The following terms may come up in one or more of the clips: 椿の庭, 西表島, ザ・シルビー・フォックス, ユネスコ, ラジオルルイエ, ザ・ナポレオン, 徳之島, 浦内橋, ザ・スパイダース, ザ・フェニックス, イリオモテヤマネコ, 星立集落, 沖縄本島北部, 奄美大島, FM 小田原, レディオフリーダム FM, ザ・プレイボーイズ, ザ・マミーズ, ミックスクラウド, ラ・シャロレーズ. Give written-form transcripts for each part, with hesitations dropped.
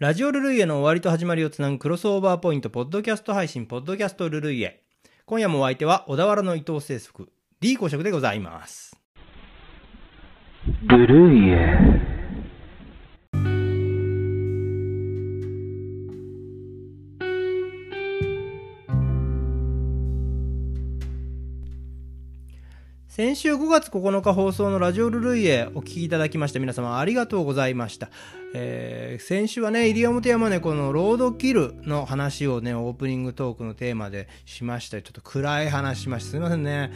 ラジオルルイエの終わりと始まりをつなぐクロスオーバーポイントポッドキャスト配信ポッドキャストルルイエ。今夜もお相手は小田原の伊藤清則 D 公爵でございます。ルルイエ先週5月9日放送のラジオルルイエお聞きいただきました皆様ありがとうございました。先週はねイリオモテヤマネコのロードキルの話をねオープニングトークのテーマでしました。ちょっと暗い話しました。すいませんね。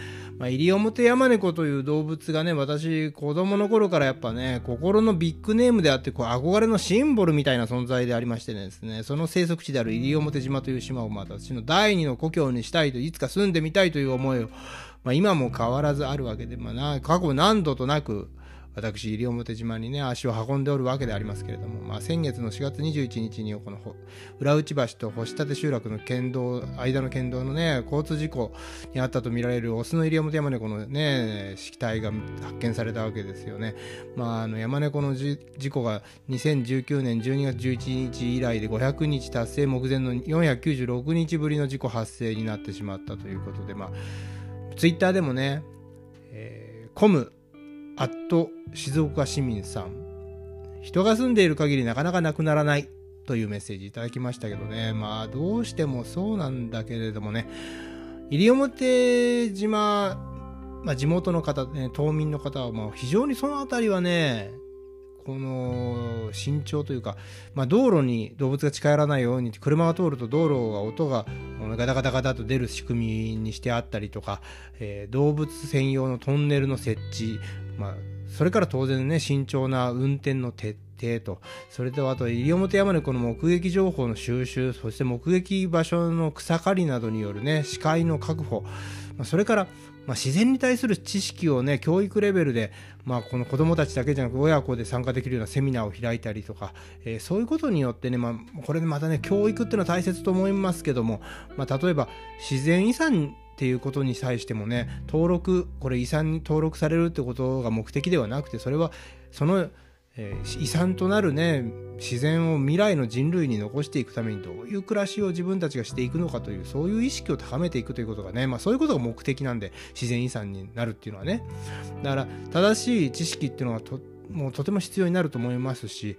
イリオモテヤマネコという動物がね私子供の頃からやっぱね心のビッグネームであってこう憧れのシンボルみたいな存在でありましてですね、その生息地であるイリオモテ島という島をまた私の第二の故郷にしたいといつか住んでみたいという思いを今も変わらずあるわけで、過去何度となく私西表島にね足を運んでおるわけでありますけれども、先月の4月21日にこの浦内橋と星立集落の県道間の県道のね交通事故にあったと見られるオスのイリオモテヤマネコのね屍体が発見されたわけですよね。ヤマネコの事故が2019年12月11日以来で500日達成目前の496日ぶりの事故発生になってしまったということで、ツイッターでもね、コムアット静岡市民さん、人が住んでいる限りなかなかなくならないというメッセージいただきましたけどね、どうしてもそうなんだけれどもね、西表島、地元の方、島民の方は非常にそのあたりはねこの慎重というか、道路に動物が近寄らないように車が通ると道路が音がガタガタガタと出る仕組みにしてあったりとか、動物専用のトンネルの設置、それから当然ね慎重な運転の徹底と、それとあと西表ヤマネコの目撃情報の収集、そして目撃場所の草刈りなどによるね視界の確保、それから自然に対する知識をね教育レベルで、この子どもたちだけじゃなく親子で参加できるようなセミナーを開いたりとか、そういうことによってね、これでまたね教育っていうのは大切と思いますけども、例えば自然遺産っていうことに際してもね登録、これ遺産に登録されるってことが目的ではなくて、それはその遺産となるね自然を未来の人類に残していくためにどういう暮らしを自分たちがしていくのかという、そういう意識を高めていくということがね、そういうことが目的なんで自然遺産になるっていうのはね、だから正しい知識っていうのはもうとても必要になると思いますし、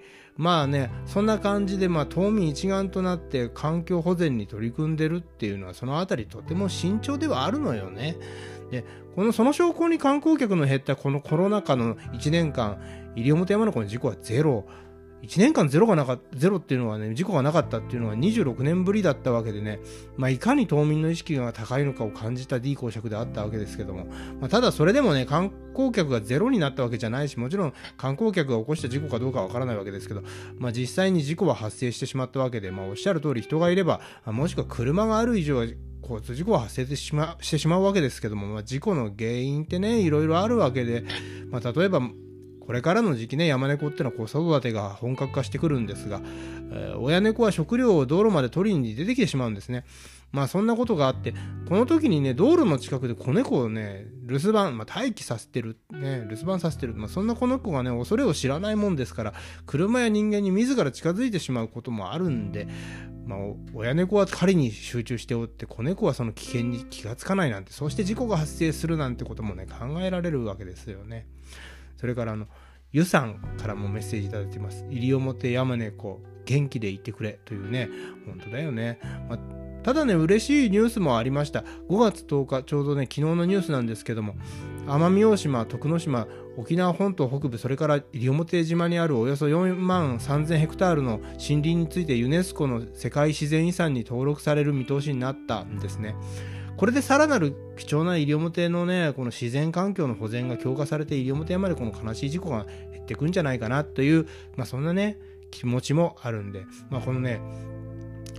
そんな感じで島民一丸となって環境保全に取り組んでるっていうのはそのあたりとても慎重ではあるのよね。でその証拠に観光客の減ったこのコロナ禍の1年間西表ヤマネコの事故はゼロ、1年間ゼロっていうのはね事故がなかったっていうのは26年ぶりだったわけでね、いかに島民の意識が高いのかを感じた D 公爵であったわけですけども、ただそれでもね観光客がゼロになったわけじゃないし、もちろん観光客が起こした事故かどうかわからないわけですけど、実際に事故は発生してしまったわけで、おっしゃる通り人がいればもしくは車がある以上は交通事故は発生してしまうわけですけども、事故の原因ってねいろいろあるわけで、例えばこれからの時期ねヤマネコってのは子育てが本格化してくるんですが、親猫は食料を道路まで取りに出てきてしまうんですね。そんなことがあって、この時にね道路の近くで子猫をね留守番、待機させてるね留守番させてる、そんな子猫がね恐れを知らないもんですから車や人間に自ら近づいてしまうこともあるんで、親猫は狩りに集中しておって子猫はその危険に気がつかないなんて、そうして事故が発生するなんてこともね考えられるわけですよね。それからゆさんからもメッセージいただいてます。西表ヤマネコ元気でいてくれというね、本当だよね。ただね嬉しいニュースもありました。5月10日ちょうどね昨日のニュースなんですけども、奄美大島、徳之島、沖縄本島北部、それから西表島にあるおよそ4万3000ヘクタールの森林についてユネスコの世界自然遺産に登録される見通しになったんですね。これでさらなる貴重な西表のねこの自然環境の保全が強化されて西表山でこの悲しい事故が減ってくんじゃないかなという、そんなね気持ちもあるんで、このね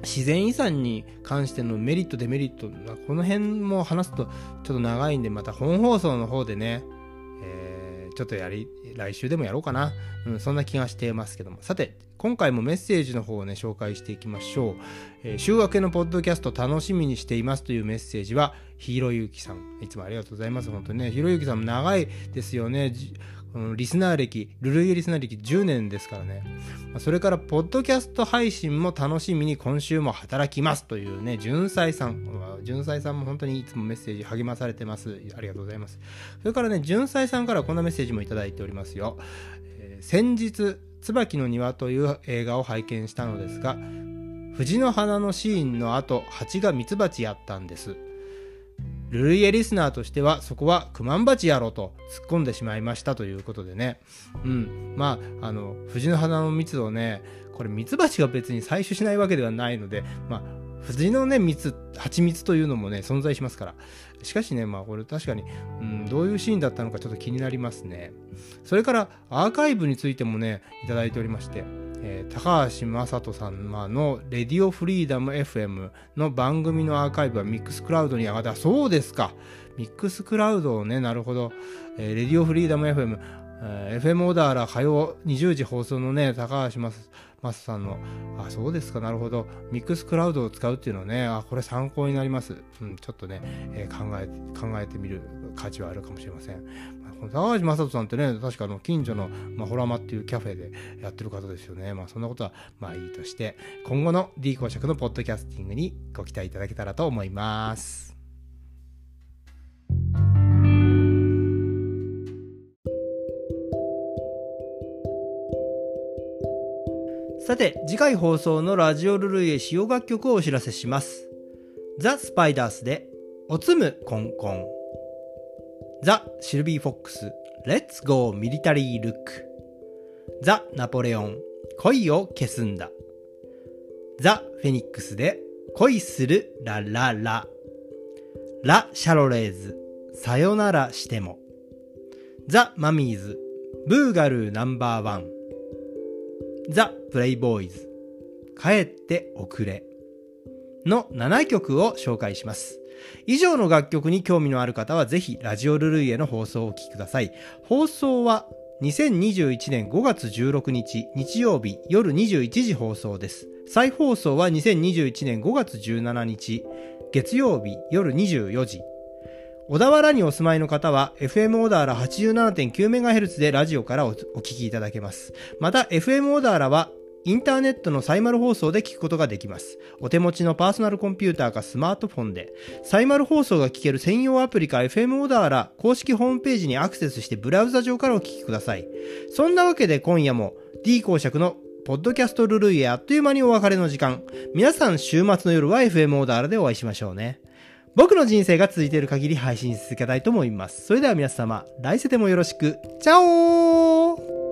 自然遺産に関してのメリットデメリット、この辺も話すとちょっと長いんで、また本放送の方でね、ちょっと来週でもやろうかな、そんな気がしてますけども。さて今回もメッセージの方をね紹介していきましょう。週明けのポッドキャスト楽しみにしていますというメッセージはひろゆきさん、いつもありがとうございます。本当にねひろゆきさんも長いですよね。リスナー歴、ルルイエリスナー歴10年ですからね。それからポッドキャスト配信も楽しみに今週も働きますというね、純才さんも本当にいつもメッセージ励まされてます。ありがとうございます。それからね、純才さんからこんなメッセージもいただいておりますよ。先日椿の庭という映画を拝見したのですが、藤の花のシーンの後、蜂がミツバチやったんです。ルルイエリスナーとしてはそこはクマンバチやろと突っ込んでしまいましたということでね、藤の花の蜜をね、これミツバチが別に採取しないわけではないので、藤のね蜜、蜂蜜というのもね存在しますから。しかしね、これ確かに、どういうシーンだったのかちょっと気になりますね。それからアーカイブについてもねいただいておりまして、高橋正人様のレディオフリーダム FM の番組のアーカイブはミックスクラウドに上がった。そうですか、ミックスクラウドをね、なるほど、レディオフリーダム FM、FM 小田原火曜20時放送のね高橋正さんの、あ、そうですか、なるほど、ミックスクラウドを使うっていうのはね、あ、これ参考になります、ちょっとね、考えてみる価値はあるかもしれません。高橋正人さんってね、確か近所の、ホラマっていうキャフェでやってる方ですよね。そんなことはいいとして、今後の D 公爵のポッドキャスティングにご期待いただけたらと思います。さて、次回放送のラジオルルイエ使用楽曲をお知らせします。ザ・スパイダースでおつむコンコン、ザ・シルビー・フォックスレッツゴー・ミリタリー・ルック、ザ・ナポレオン恋を消すんだ、ザ・フェニックスで恋するラララ、ラ・シャロレーズさよならしても、ザ・マミーズブーガルーナンバーワン、ザ・プレイボーイズ帰っておくれの7曲を紹介します。以上の楽曲に興味のある方はぜひラジオルルイエの放送をお聞きください。放送は2021年5月16日日曜日夜21時放送です。再放送は2021年5月17日月曜日夜24時。小田原にお住まいの方は FM 小田原 87.9MHz でラジオからお聞きいただけます。また FM 小田原はインターネットのサイマル放送で聞くことができます。お手持ちのパーソナルコンピューターかスマートフォンでサイマル放送が聞ける専用アプリか FM 小田原公式ホームページにアクセスしてブラウザ上からお聞きください。そんなわけで今夜も D 公爵のポッドキャストルルイエ、あっという間にお別れの時間。皆さん週末の夜は FM 小田原でお会いしましょうね。僕の人生が続いている限り配信し続けたいと思います。それでは皆様、来世でもよろしく。チャオー。